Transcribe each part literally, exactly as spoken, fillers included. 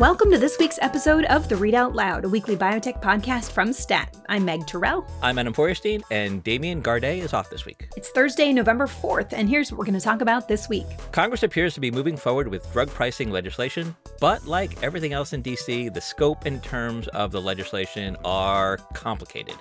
Welcome to this week's episode of The Read Out Loud, a weekly biotech podcast from STAT. I'm Meg Terrell. I'm Adam Feuerstein, and Damien Garday is off this week. It's Thursday, November fourth, and here's what we're going to talk about this week. Congress appears to be moving forward with drug pricing legislation, but like everything else in D C, the scope and terms of the legislation are complicated.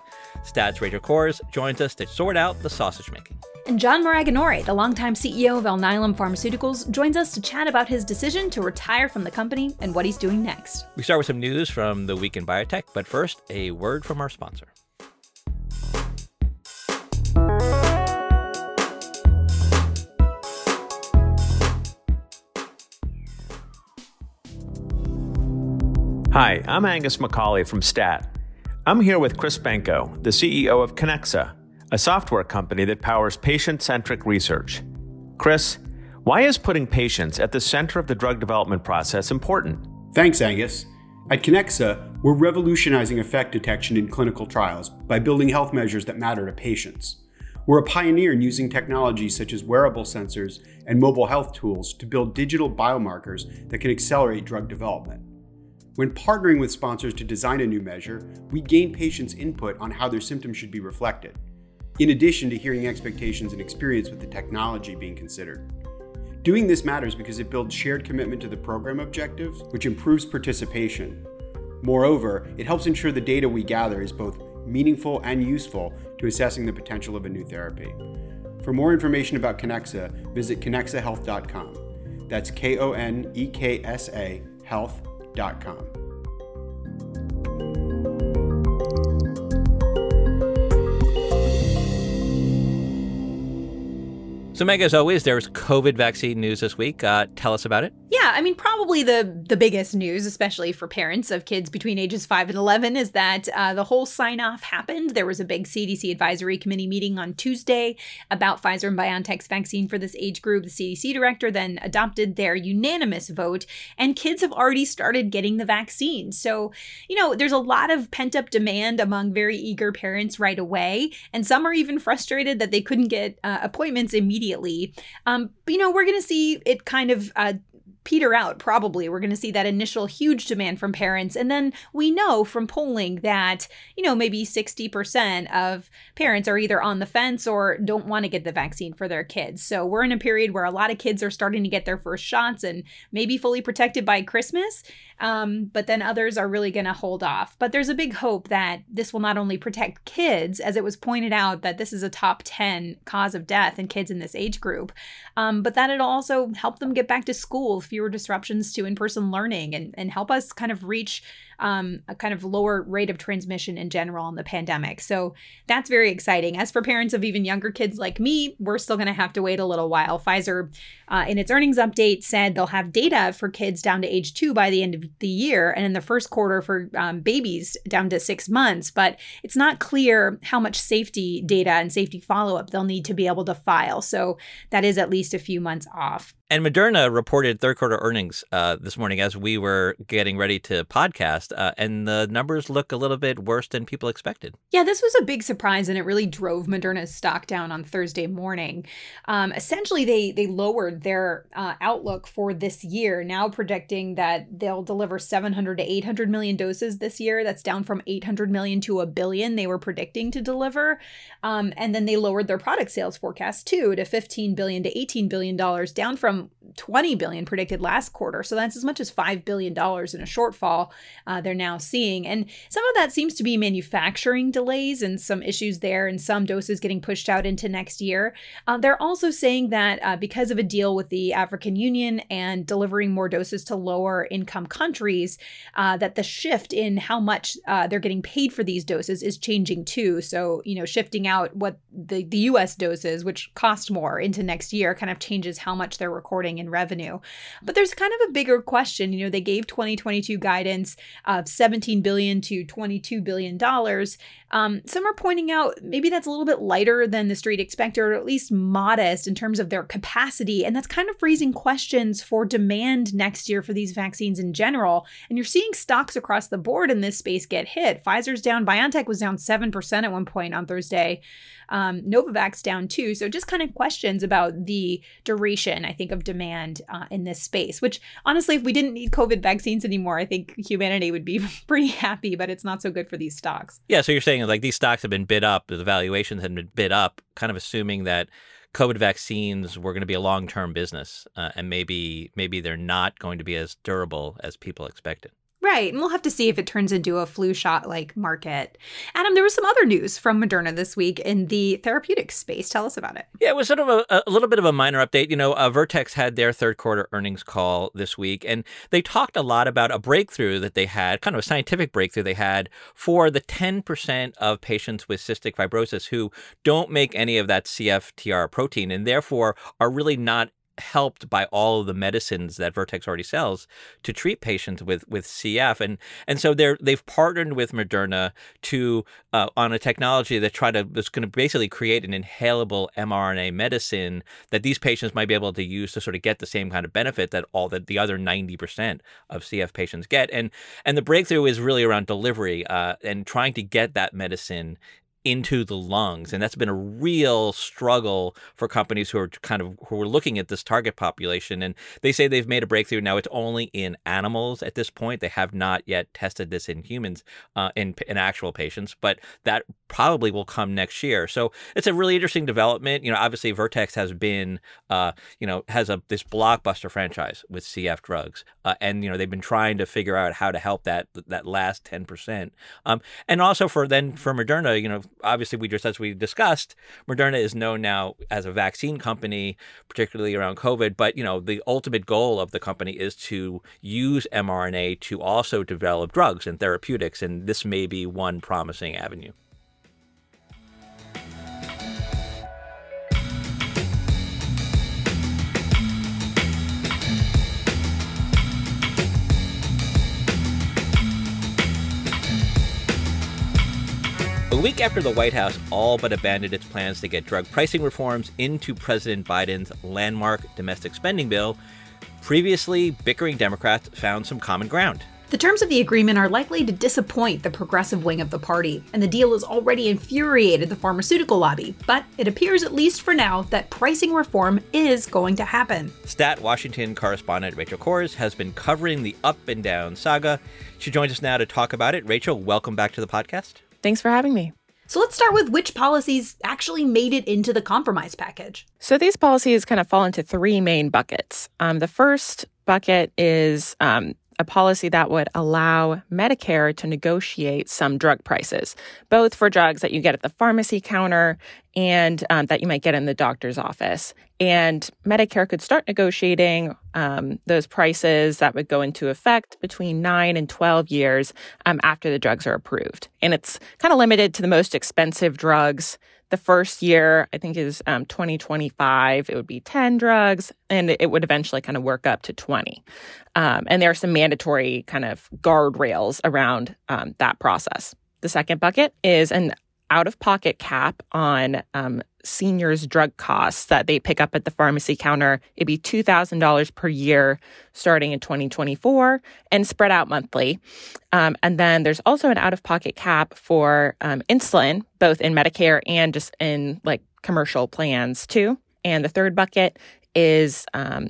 STAT's Rachel Cohrs joins us to sort out the sausage making. And John Maraganore, the longtime C E O of Alnylam Pharmaceuticals, joins us to chat about his decision to retire from the company and what he's doing next. We start with some news from the week in biotech, but first, a word from our sponsor. Hi, I'm Angus McCauley from STAT. I'm here with Chris Banco, the C E O of Conexa, a software company that powers patient-centric research. Chris, why is putting patients at the center of the drug development process important? Thanks, Angus. At Conexa, we're revolutionizing effect detection in clinical trials by building health measures that matter to patients. We're a pioneer in using technologies such as wearable sensors and mobile health tools to build digital biomarkers that can accelerate drug development. When partnering with sponsors to design a new measure, we gain patients' input on how their symptoms should be reflected, in addition to hearing expectations and experience with the technology being considered. Doing this matters because it builds shared commitment to the program objectives, which improves participation. Moreover, it helps ensure the data we gather is both meaningful and useful to assessing the potential of a new therapy. For more information about Conexa, visit konexa health dot com. That's K O N E K S A health dot com. So, Meg, as always, there's COVID vaccine news this week. Uh, tell us about it. Yeah, I mean, probably the the biggest news, especially for parents of kids between ages five and eleven, is that uh, the whole sign-off happened. There was a big C D C advisory committee meeting on Tuesday about Pfizer and BioNTech's vaccine for this age group. The C D C director then adopted their unanimous vote, and kids have already started getting the vaccine. So, you know, there's a lot of pent-up demand among very eager parents right away, and some are even frustrated that they couldn't get uh, appointments immediately. Um, but, you know, we're going to see it kind of uh, peter out, probably. We're going to see that initial huge demand from parents. And then we know from polling that, you know, maybe sixty percent of parents are either on the fence or don't want to get the vaccine for their kids. So we're in a period where a lot of kids are starting to get their first shots and maybe fully protected by Christmas. Um, but then others are really going to hold off. But there's a big hope that this will not only protect kids, as it was pointed out that this is a top ten cause of death in kids in this age group, um, but that it'll also help them get back to school, fewer disruptions to in-person learning, and, and help us kind of reach um, a kind of lower rate of transmission in general in the pandemic. So that's very exciting. As for parents of even younger kids like me, we're still going to have to wait a little while. Pfizer, uh, in its earnings update, said they'll have data for kids down to age two by the end of the year, and in the first quarter for um, babies down to six months. But it's not clear how much safety data and safety follow-up they'll need to be able to file. So that is at least a few months off. And Moderna reported third quarter earnings uh, this morning as we were getting ready to podcast, uh, and the numbers look a little bit worse than people expected. Yeah, this was a big surprise, and it really drove Moderna's stock down on Thursday morning. Um, essentially, they they lowered their uh, outlook for this year, now predicting that they'll deliver seven hundred to eight hundred million doses this year. That's down from eight hundred million to a billion they were predicting to deliver. Um, and then they lowered their product sales forecast, too, to fifteen billion to eighteen billion dollars, down from twenty billion dollars predicted last quarter. So that's as much as five billion dollars in a shortfall uh, they're now seeing. And some of that seems to be manufacturing delays and some issues there, and some doses getting pushed out into next year. Uh, they're also saying that uh, because of a deal with the African Union and delivering more doses to lower income countries, uh, that the shift in how much uh, they're getting paid for these doses is changing too. So, you know, shifting out what the, the U S doses, which cost more, into next year kind of changes how much they're recording in revenue. But there's kind of a bigger question. You know, they gave twenty twenty-two guidance of seventeen billion dollars to twenty-two billion dollars. Um, some are pointing out maybe that's a little bit lighter than the street expected, or at least modest in terms of their capacity. And that's kind of raising questions for demand next year for these vaccines in general. And you're seeing stocks across the board in this space get hit. Pfizer's down. BioNTech was down seven percent at one point on Thursday. Um, Novavax down too. So just kind of questions about the duration, I think, of demand uh, in this space, which honestly, if we didn't need COVID vaccines anymore, I think humanity would be pretty happy, but it's not so good for these stocks. Yeah. So you're saying like these stocks have been bid up, the valuations have been bid up, kind of assuming that COVID vaccines were going to be a long-term business uh, and maybe maybe they're not going to be as durable as people expected. Right. And we'll have to see if it turns into a flu shot-like market. Adam, there was some other news from Moderna this week in the therapeutic space. Tell us about it. Yeah, it was sort of a, a little bit of a minor update. You know, uh, Vertex had their third quarter earnings call this week, and they talked a lot about a breakthrough that they had, kind of a scientific breakthrough they had for the ten percent of patients with cystic fibrosis who don't make any of that C F T R protein and therefore are really not helped by all of the medicines that Vertex already sells to treat patients with with C F. And and so they're, they've partnered with Moderna to uh, on a technology that try to that's going to basically create an inhalable mRNA medicine that these patients might be able to use to sort of get the same kind of benefit that all the, the other ninety percent of C F patients get. And and the breakthrough is really around delivery uh, and trying to get that medicine into the lungs. And that's been a real struggle for companies who are kind of who are looking at this target population. And they say they've made a breakthrough. Now it's only in animals at this point. They have not yet tested this in humans, uh, in, in actual patients, but that probably will come next year. So it's a really interesting development. You know, obviously Vertex has been, uh, you know, has a this blockbuster franchise with C F drugs. Uh, and, you know, they've been trying to figure out how to help that that last ten percent. Um, and also for then for Moderna, you know, obviously, we just as we discussed, Moderna is known now as a vaccine company, particularly around COVID. But, you know, the ultimate goal of the company is to use mRNA to also develop drugs and therapeutics. And this may be one promising avenue. A week after the White House all but abandoned its plans to get drug pricing reforms into President Biden's landmark domestic spending bill, previously bickering Democrats found some common ground. The terms of the agreement are likely to disappoint the progressive wing of the party, and the deal has already infuriated the pharmaceutical lobby. But it appears, at least for now, that pricing reform is going to happen. STAT Washington correspondent Rachel Cohrs has been covering the up and down saga. She joins us now to talk about it. Rachel, welcome back to the podcast. Thanks for having me. So let's start with which policies actually made it into the compromise package. So these policies kind of fall into three main buckets. Um, the first bucket is um, a policy that would allow Medicare to negotiate some drug prices, both for drugs that you get at the pharmacy counter and um, that you might get in the doctor's office. And Medicare could start negotiating um, those prices that would go into effect between nine and twelve years um, after the drugs are approved. And it's kind of limited to the most expensive drugs. The first year, I think, is um, twenty twenty-five. It would be ten drugs, and it would eventually kind of work up to twenty. Um, and there are some mandatory kind of guardrails around um, that process. The second bucket is an out-of-pocket cap on um, seniors' drug costs that they pick up at the pharmacy counter. It'd be two thousand dollars per year starting in twenty twenty-four and spread out monthly. Um, and then there's also an out-of-pocket cap for um, insulin, both in Medicare and just in like commercial plans too. And the third bucket is um,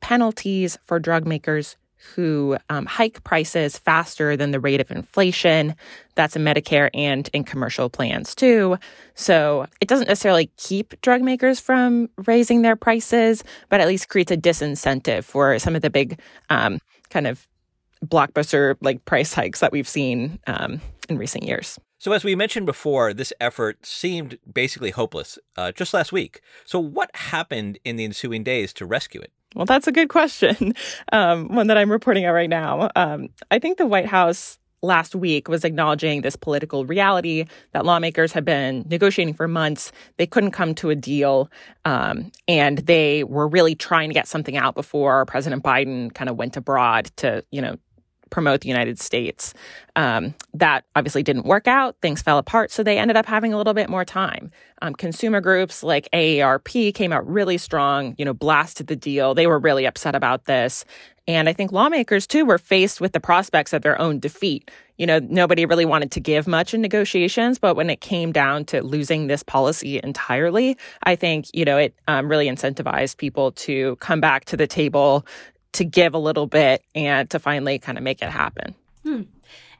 penalties for drug makers who um, hike prices faster than the rate of inflation. That's in Medicare and in commercial plans too. So it doesn't necessarily keep drug makers from raising their prices, but at least creates a disincentive for some of the big um, kind of blockbuster like price hikes that we've seen um, in recent years. So as we mentioned before, this effort seemed basically hopeless uh, just last week. So what happened in the ensuing days to rescue it? Well, that's a good question, um, one that I'm reporting on right now. Um, I think the White House last week was acknowledging this political reality that lawmakers had been negotiating for months. They couldn't come to a deal, um, and they were really trying to get something out before President Biden kind of went abroad to, you know, promote the United States. Um, that obviously didn't work out. Things fell apart. So they ended up having a little bit more time. Um, consumer groups like A A R P came out really strong, you know, blasted the deal. They were really upset about this. And I think lawmakers, too, were faced with the prospects of their own defeat. You know, nobody really wanted to give much in negotiations, but when it came down to losing this policy entirely, I think, you know, it um, really incentivized people to come back to the table, to give a little bit, and to finally kind of make it happen. Hmm.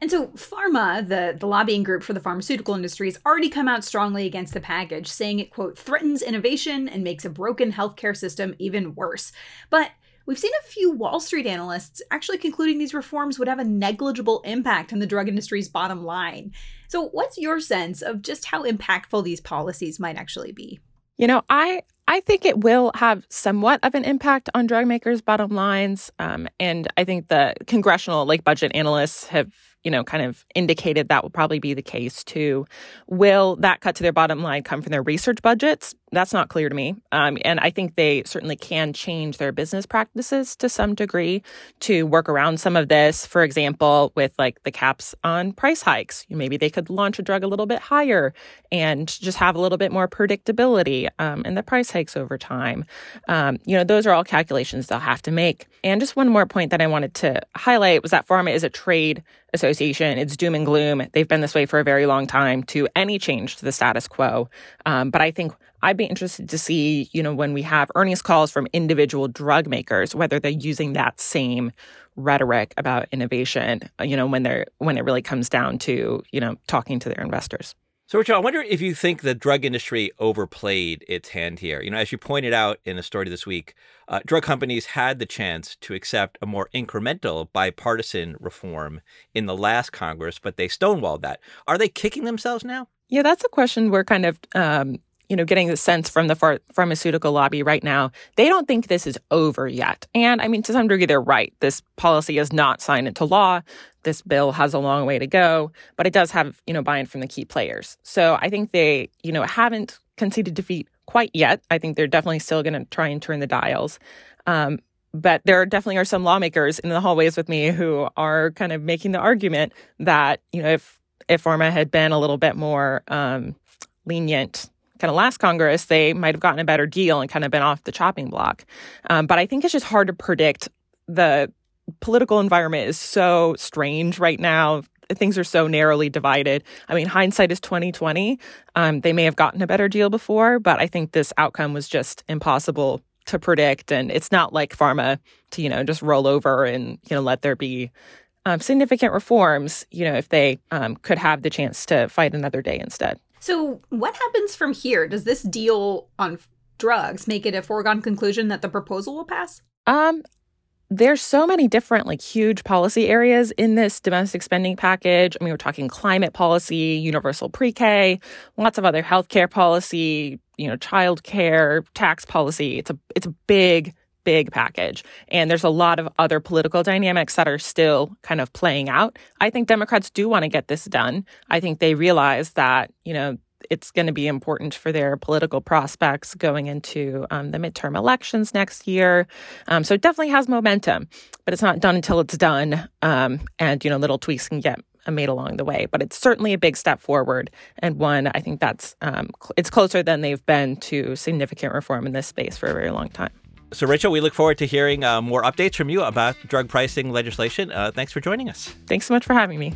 And so PhRMA, the, the lobbying group for the pharmaceutical industry, has already come out strongly against the package, saying it, quote, threatens innovation and makes a broken healthcare system even worse. But we've seen a few Wall Street analysts actually concluding these reforms would have a negligible impact on the drug industry's bottom line. So what's your sense of just how impactful these policies might actually be? You know, I I think it will have somewhat of an impact on drug makers' bottom lines. Um, and I think the congressional, like, budget analysts have, you know, kind of indicated that will probably be the case, too. Will that cut to their bottom line come from their research budgets? That's not clear to me. Um, and I think they certainly can change their business practices to some degree to work around some of this. For example, with like the caps on price hikes, maybe they could launch a drug a little bit higher and just have a little bit more predictability um, in the price hikes over time. Um, you know, those are all calculations they'll have to make. And just one more point that I wanted to highlight was that PhRMA is a trade association. It's doom and gloom. They've been this way for a very long time to any change to the status quo. Um, but I think I'd be interested to see, you know, when we have earnings calls from individual drug makers, whether they're using that same rhetoric about innovation, you know, when they're when it really comes down to, you know, talking to their investors. So, Rachel, I wonder if you think the drug industry overplayed its hand here. You know, as you pointed out in a story this week, uh, drug companies had the chance to accept a more incremental bipartisan reform in the last Congress, but they stonewalled that. Are they kicking themselves now? Yeah, that's a question we're kind of um, you know, getting the sense from the phar- pharmaceutical lobby right now. They don't think this is over yet. And I mean, to some degree, they're right. This policy is not signed into law. This bill has a long way to go, but it does have, you know, buy-in from the key players. So I think they, you know, haven't conceded defeat quite yet. I think they're definitely still going to try and turn the dials. Um, but there definitely are some lawmakers in the hallways with me who are kind of making the argument that, you know, if, if PhRMA had been a little bit more um, lenient kind of last Congress, they might have gotten a better deal and kind of been off the chopping block. Um, but I think it's just hard to predict. The political environment is so strange right now. Things are so narrowly divided. I mean, hindsight is twenty twenty. Um, they may have gotten a better deal before, but I think this outcome was just impossible to predict. And it's not like PhRMA to, you know, just roll over and, you know, let there be um, significant reforms, you know, if they um, could have the chance to fight another day instead. So what happens from here? Does this deal on f- drugs make it a foregone conclusion that the proposal will pass? Um, there's so many different, like, huge policy areas in this domestic spending package. I mean, we're talking climate policy, universal pre-K, lots of other healthcare policy, you know, childcare, tax policy. It's a it's a big big package. And there's a lot of other political dynamics that are still kind of playing out. I think Democrats do want to get this done. I think they realize that, you know, it's going to be important for their political prospects going into um, the midterm elections next year. Um, so it definitely has momentum, but it's not done until it's done. Um, and, you know, little tweaks can get made along the way. But it's certainly a big step forward. And one, I think that's um, cl- it's closer than they've been to significant reform in this space for a very long time. So, Rachel, we look forward to hearing uh, more updates from you about drug pricing legislation. Uh, thanks for joining us. Thanks so much for having me.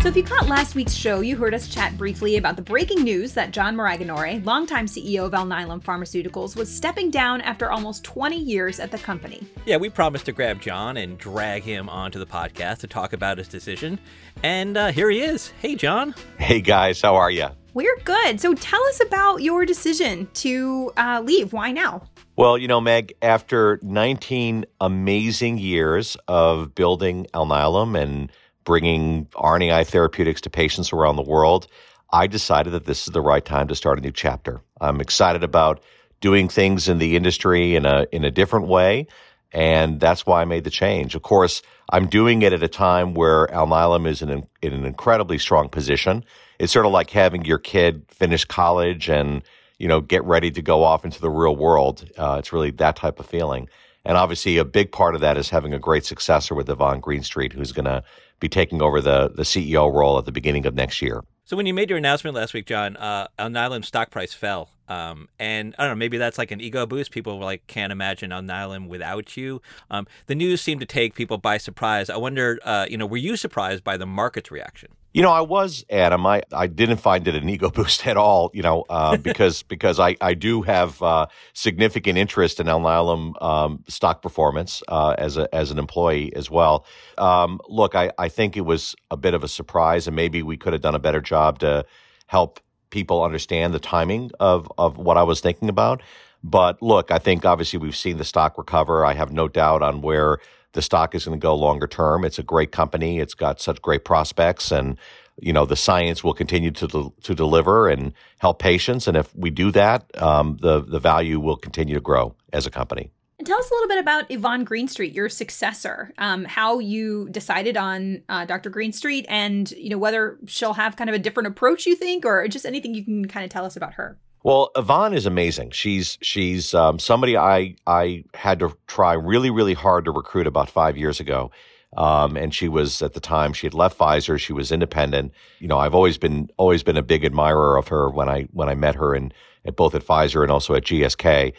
So if you caught last week's show, you heard us chat briefly about the breaking news that John Maraganore, longtime C E O of Alnylam Pharmaceuticals, was stepping down after almost twenty years at the company. Yeah, we promised to grab John and drag him onto the podcast to talk about his decision. And uh, here he is. Hey, John. Hey, guys. How are you? We're good. So tell us about your decision to uh, leave. Why now? Well, you know, Meg, after nineteen amazing years of building Alnylam and bringing R N A i therapeutics to patients around the world, I decided that this is the right time to start a new chapter. I'm excited about doing things in the industry in a in a different way, and that's why I made the change. Of course, I'm doing it at a time where Alnylam is in an, in an incredibly strong position. it's sort of like having your kid finish college and, you know, get ready to go off into the real world. Uh, it's really that type of feeling. And obviously a big part of that is having a great successor with Yvonne Greenstreet, who's going to be taking over the the C E O role at the beginning of next year. So when you made your announcement last week, John, uh, Alnylam stock price fell. Um, and I don't know, maybe that's like an ego boost. People like can't imagine Alnylam without you. Um, the news seemed to take people by surprise. I wonder, uh, you know, were you surprised by the market's reaction? You know, I was, Adam. I, I didn't find it an ego boost at all, you know, uh, because because I, I do have uh, significant interest in Alnylam um, stock performance uh, as a as an employee as well. Um, look, I, I think it was a bit of a surprise, and maybe we could have done a better job to help people understand the timing of, of what I was thinking about. But look, I think obviously we've seen the stock recover. I have no doubt on where the stock is going to go longer term. It's a great company. It's got such great prospects, and you know the science will continue to del- to deliver and help patients. And if we do that, um, the the value will continue to grow as a company. And tell us a little bit about Yvonne Greenstreet, your successor. Um, how you decided on uh, Doctor Greenstreet, and you know whether she'll have kind of a different approach, you think, or just anything you can kind of tell us about her. Well, Yvonne is amazing. She's she's um, somebody I I had to try really, really hard to recruit about five years ago. Um, and she was, at the time, she had left Pfizer. She was independent. You know, I've always been always been a big admirer of her when I when I met her in, at both at Pfizer and also at G S K.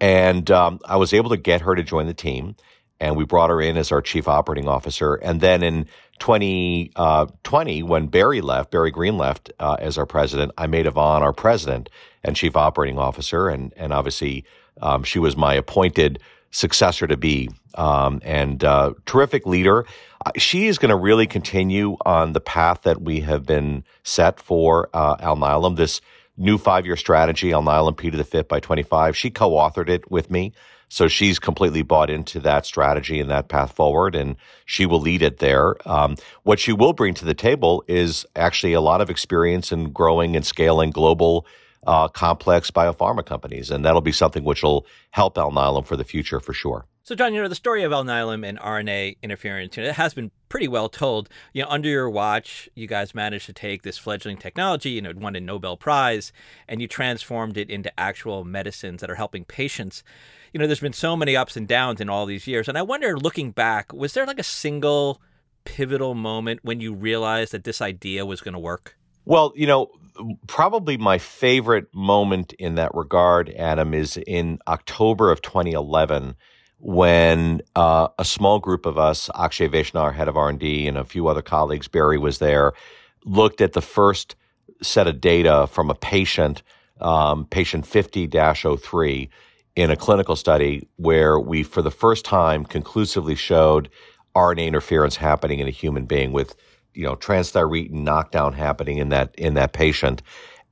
And um, I was able to get her to join the team. And we brought her in as our chief operating officer. And then in twenty twenty, when Barry left, Barry Green left uh, as our president, I made Yvonne our president and chief operating officer. And and obviously, um, she was my appointed successor to be. Um, and uh, terrific leader. She is going to really continue on the path that we have been set for uh, Alnylam. This new five-year strategy, Alnylam P to the fifth by twenty-five, she co-authored it with me. So she's completely bought into that strategy and that path forward, and she will lead it there. Um, what she will bring to the table is actually a lot of experience in growing and scaling global uh, complex biopharma companies, and that'll be something which will help Alnylam for the future for sure. So, John, you know, the story of Alnylam and R N A interference, you know, it has been pretty well told. You know, under your watch, you guys managed to take this fledgling technology, you know, it won a Nobel Prize, and you transformed it into actual medicines that are helping patients. You know, there's been so many ups and downs in all these years. And I wonder, looking back, was there like a single pivotal moment when you realized that this idea was going to work? Well, you know, probably my favorite moment in that regard, Adam, is in October of twenty eleven, when uh, a small group of us, Akshay Vaishnaw, our head of R and D, and a few other colleagues, Barry was there, looked at the first set of data from a patient, um, patient fifty dash oh three, in a clinical study where we, for the first time, conclusively showed R N A interference happening in a human being with, you know, transthyretin knockdown happening in that in that patient,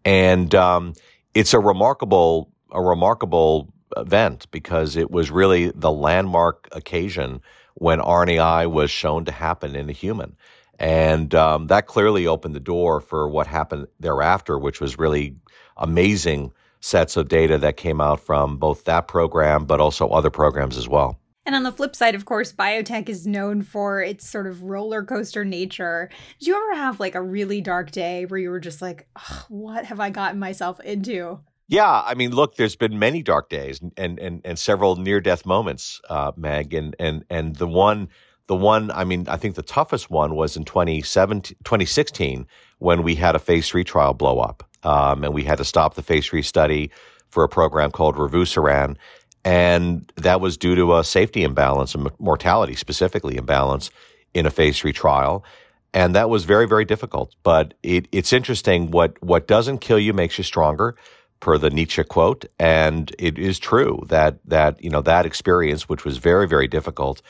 and um, it's a remarkable a remarkable. event because it was really the landmark occasion when RNAi was shown to happen in a human. And um, that clearly opened the door for what happened thereafter, which was really amazing sets of data that came out from both that program, but also other programs as well. And on the flip side, of course, biotech is known for its sort of roller coaster nature. Did you ever have like a really dark day where you were just like, oh, what have I gotten myself into? Yeah, I mean, look, there's been many dark days and and, and several near-death moments, uh, Meg, and and and the one, the one, I mean, I think the toughest one was in twenty sixteen when we had a phase three trial blow up, um, and we had to stop the phase three study for a program called Revusiran, and that was due to a safety imbalance and mortality specifically imbalance in a phase three trial. And that was very, very difficult. But it, it's interesting, what what doesn't kill you makes you stronger, per the Nietzsche quote, and it is true that that you know that experience, which was very, very difficult,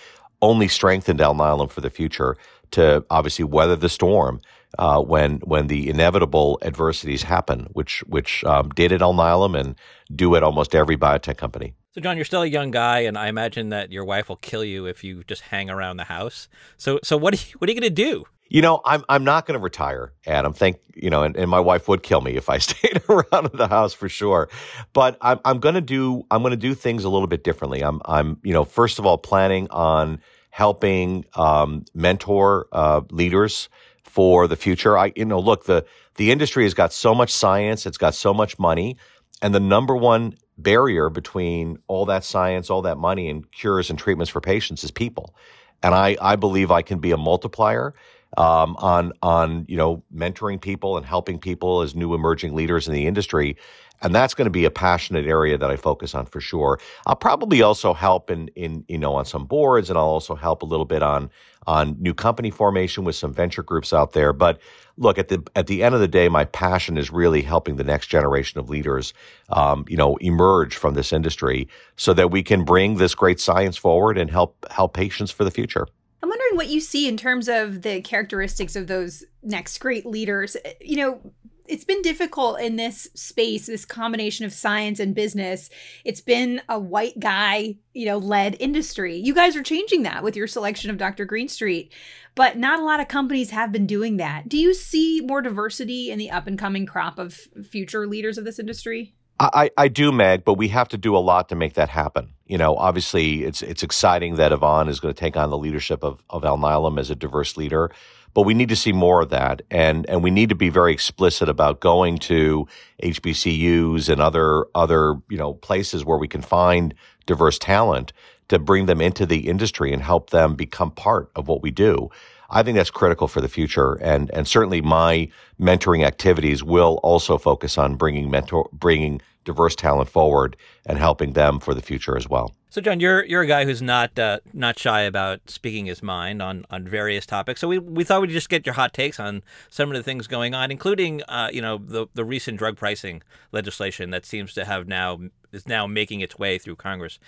only strengthened Alnylam for the future to obviously weather the storm uh, when when the inevitable adversities happen, which which um, did at Alnylam and do at almost every biotech company. So, John, you're still a young guy, and I imagine that your wife will kill you if you just hang around the house. So, so what are you, what are you going to do? You know, I'm I'm not going to retire, Adam. Thank you know, and, and my wife would kill me if I stayed around the house for sure. But I'm I'm going to do I'm going to do things a little bit differently. I'm I'm you know, first of all, planning on helping um, mentor uh, leaders for the future. I, you know, look, the, the industry has got so much science, it's got so much money, and the number one barrier between all that science, all that money, and cures and treatments for patients is people. And I, I believe I can be a multiplier um, on, on, you know, mentoring people and helping people as new emerging leaders in the industry. And that's going to be a passionate area that I focus on for sure. I'll probably also help in, in, you know, on some boards, and I'll also help a little bit on, on new company formation with some venture groups out there. But look, at the, at the end of the day, my passion is really helping the next generation of leaders, um, you know, emerge from this industry so that we can bring this great science forward and help, help patients for the future. I'm wondering what you see in terms of the characteristics of those next great leaders. You know, it's been difficult in this space, this combination of science and business. It's been a white guy, you know, led industry. You guys are changing that with your selection of Doctor Greenstreet, but not a lot of companies have been doing that. Do you see more diversity in the up and coming crop of future leaders of this industry? I, I do, Meg, but we have to do a lot to make that happen. You know, obviously, it's it's exciting that Yvonne is going to take on the leadership of, of Alnylam as a diverse leader, but we need to see more of that. And and we need to be very explicit about going to H B C Us and other, other you know, places where we can find diverse talent to bring them into the industry and help them become part of what we do. I think that's critical for the future, and and certainly my mentoring activities will also focus on bringing mentor, bringing diverse talent forward and helping them for the future as well. So, John, you're you're a guy who's not uh, not shy about speaking his mind on, on various topics. So we, we thought we'd just get your hot takes on some of the things going on, including uh, you know the the recent drug pricing legislation that seems to have now is now making its way through Congress.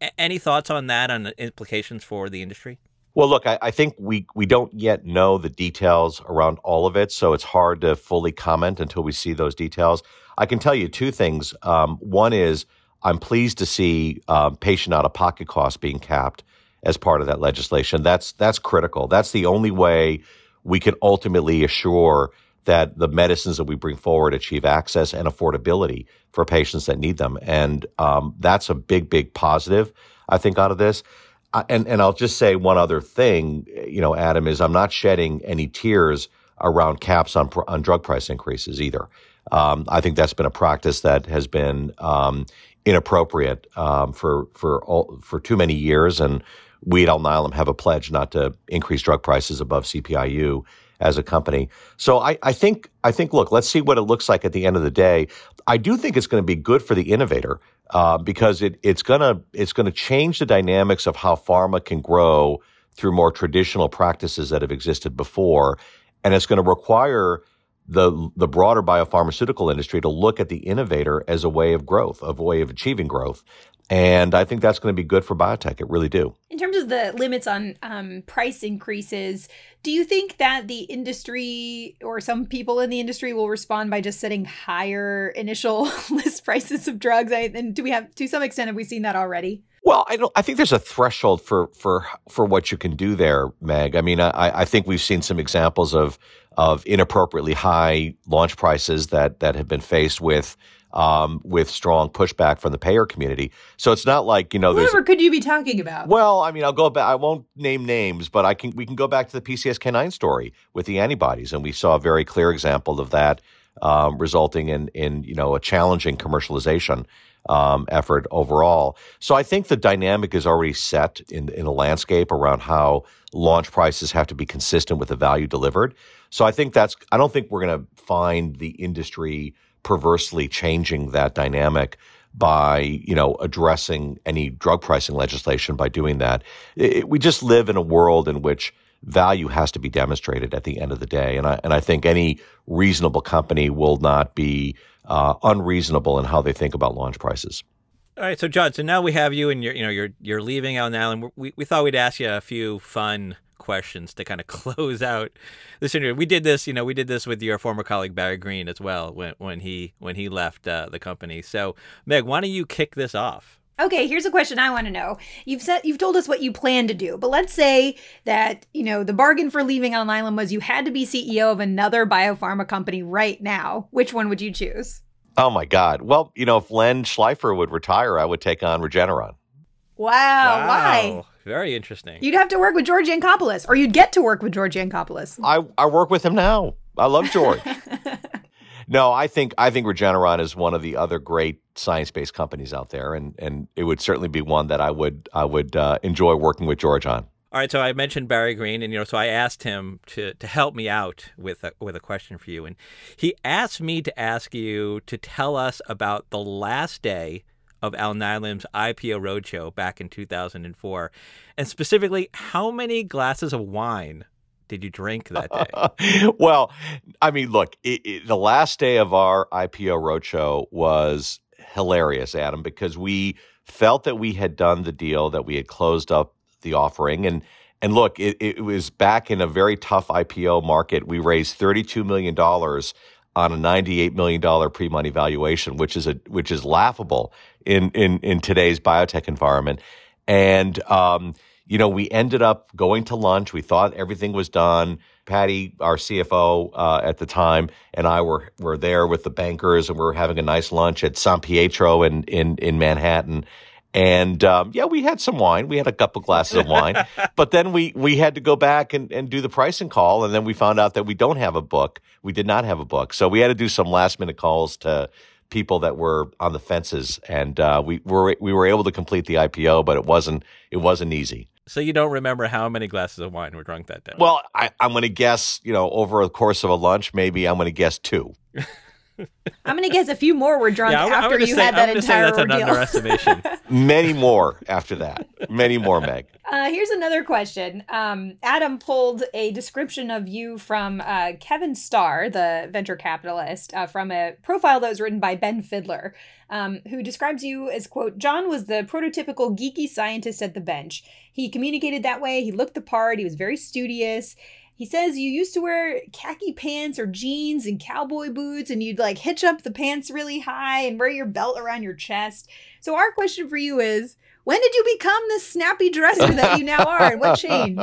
A- any thoughts on that, on the implications for the industry? Well, look, I, I think we, we don't yet know the details around all of it, so it's hard to fully comment until we see those details. I can tell you two things. Um, one is I'm pleased to see um, patient out-of-pocket costs being capped as part of that legislation. That's that's critical. That's the only way we can ultimately assure that the medicines that we bring forward achieve access and affordability for patients that need them. And um, that's a big, big positive, I think, out of this. And and I'll just say one other thing, you know, Adam, is I'm not shedding any tears around caps on on drug price increases either. Um, I think that's been a practice that has been um, inappropriate um, for for all, for too many years. And we at Alnylam have a pledge not to increase drug prices above C P I U as a company. So I, I think I think look, let's see what it looks like at the end of the day. I do think it's going to be good for the innovator. Uh, because it, it's gonna it's gonna change the dynamics of how pharma can grow through more traditional practices that have existed before, and it's going to require the the broader biopharmaceutical industry to look at the innovator as a way of growth, a way of achieving growth, and I think that's going to be good for biotech. It really do. In terms of the limits on um, price increases, do you think that the industry or some people in the industry will respond by just setting higher initial list prices of drugs? I, and do we have, to some extent, have we seen that already? Well, I don't. I think there's a threshold for for for what you can do there, Meg. I mean, I, I think we've seen some examples of of inappropriately high launch prices that that have been faced with. Um, with strong pushback from the payer community. So it's not like, you know, whatever could you be talking about? Well, I mean, I'll go back. I won't name names, but I can. We can go back to the P C S K nine story with the antibodies, and we saw a very clear example of that, um, resulting in in you know a challenging commercialization um, effort overall. So I think the dynamic is already set in in the landscape around how launch prices have to be consistent with the value delivered. So I think that's. I don't think we're going to find the industry perversely changing that dynamic by, you know, addressing any drug pricing legislation by doing that. It, we just live in a world in which value has to be demonstrated at the end of the day. And I, and I think any reasonable company will not be uh, unreasonable in how they think about launch prices. All right. So, John, so now we have you and you're, you know, you're, you're leaving Alnylam. We, we thought we'd ask you a few fun questions to kind of close out this interview. We did this, you know, we did this with your former colleague Barry Green as well when when he when he left uh, the company. So, Meg, why don't you kick this off? Okay, here's a question I want to know. You've said you've told us what you plan to do, but let's say that, you know, the bargain for leaving Alnylam was you had to be C E O of another biopharma company right now. Which one would you choose? Oh my God! Well, you know, if Len Schleifer would retire, I would take on Regeneron. Wow! Wow. Why? Very interesting. You'd have to work with George Yancopoulos, or you'd get to work with George Yancopoulos. I, I work with him now. I love George. No, I think I think Regeneron is one of the other great science-based companies out there, and and it would certainly be one that I would I would uh, enjoy working with George on. All right, so I mentioned Barry Green, and you know, so I asked him to to help me out with a, with a question for you, and he asked me to ask you to tell us about the last day of Alnylam's I P O roadshow back in two thousand four, and specifically, how many glasses of wine did you drink that day? Well, I mean, look, it, it, the last day of our I P O roadshow was hilarious, Adam, because we felt that we had done the deal, that we had closed up the offering. And and look, it, it was back in a very tough I P O market. We raised thirty-two million dollars on a ninety-eight million dollars pre-money valuation, which is a which is laughable in in, in today's biotech environment. And um you know, we ended up going to lunch. We thought everything was done. Patty, our C F O uh, at the time, and I were were there with the bankers, and we were having a nice lunch at San Pietro in in, in Manhattan. And um, yeah, we had some wine. We had a couple glasses of wine. But then we we had to go back and, and do the pricing call, and then we found out that we don't have a book. We did not have a book. So we had to do some last-minute calls to people that were on the fences. And uh, we were we were able to complete the I P O, but it wasn't it wasn't easy. So you don't remember how many glasses of wine were drunk that day? Well, I, I'm going to guess, you know, over the course of a lunch, maybe I'm going to guess two. I'm going to guess a few more were drunk yeah, after you say, had that I'm entire say that's ordeal. An underestimation. Many more after that. Many more, Meg. Uh, here's another question. Um, Adam pulled a description of you from uh, Kevin Starr, the venture capitalist, uh, from a profile that was written by Ben Fidler, um, who describes you as, quote, John was the prototypical geeky scientist at the bench. He communicated that way. He looked the part. He was very studious. He says you used to wear khaki pants or jeans and cowboy boots, and you'd like hitch up the pants really high and wear your belt around your chest. So our question for you is, when did you become this snappy dresser that you now are, and what changed?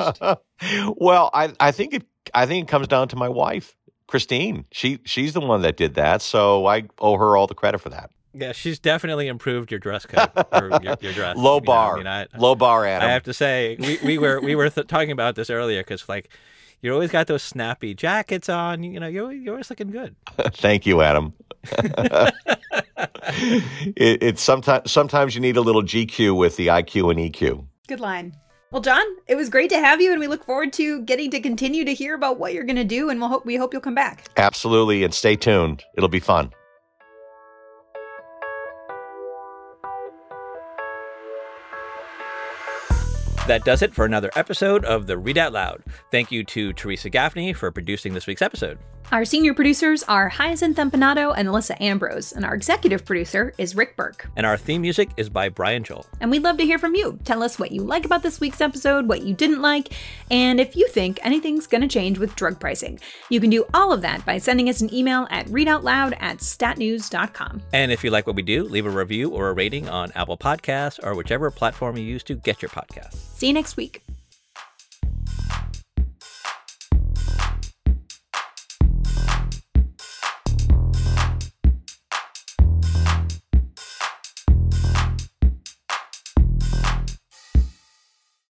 Well, I, I think it I think it comes down to my wife, Christine. She she's the one that did that, so I owe her all the credit for that. Yeah, she's definitely improved your dress code, or your, your dress. Low you bar, know, I mean, I, low bar, Adam. I have to say, we, we were we were th- talking about this earlier because like. You always got those snappy jackets on. You know, you're, you're always looking good. Thank you, Adam. it, it sometimes sometimes you need a little G Q with the I Q and E Q. Good line. Well, John, it was great to have you, and we look forward to getting to continue to hear about what you're going to do, and we'll hope we hope you'll come back. Absolutely, and stay tuned. It'll be fun. That does it for another episode of The Read Out Loud. Thank you to Teresa Gaffney for producing this week's episode. Our senior producers are Hyacinth Empanato and Alyssa Ambrose, and our executive producer is Rick Burke. And our theme music is by Brian Joel. And we'd love to hear from you. Tell us what you like about this week's episode, what you didn't like, and if you think anything's going to change with drug pricing. You can do all of that by sending us an email at readoutloud at stat news dot com. And if you like what we do, leave a review or a rating on Apple Podcasts or whichever platform you use to get your podcasts. See you next week.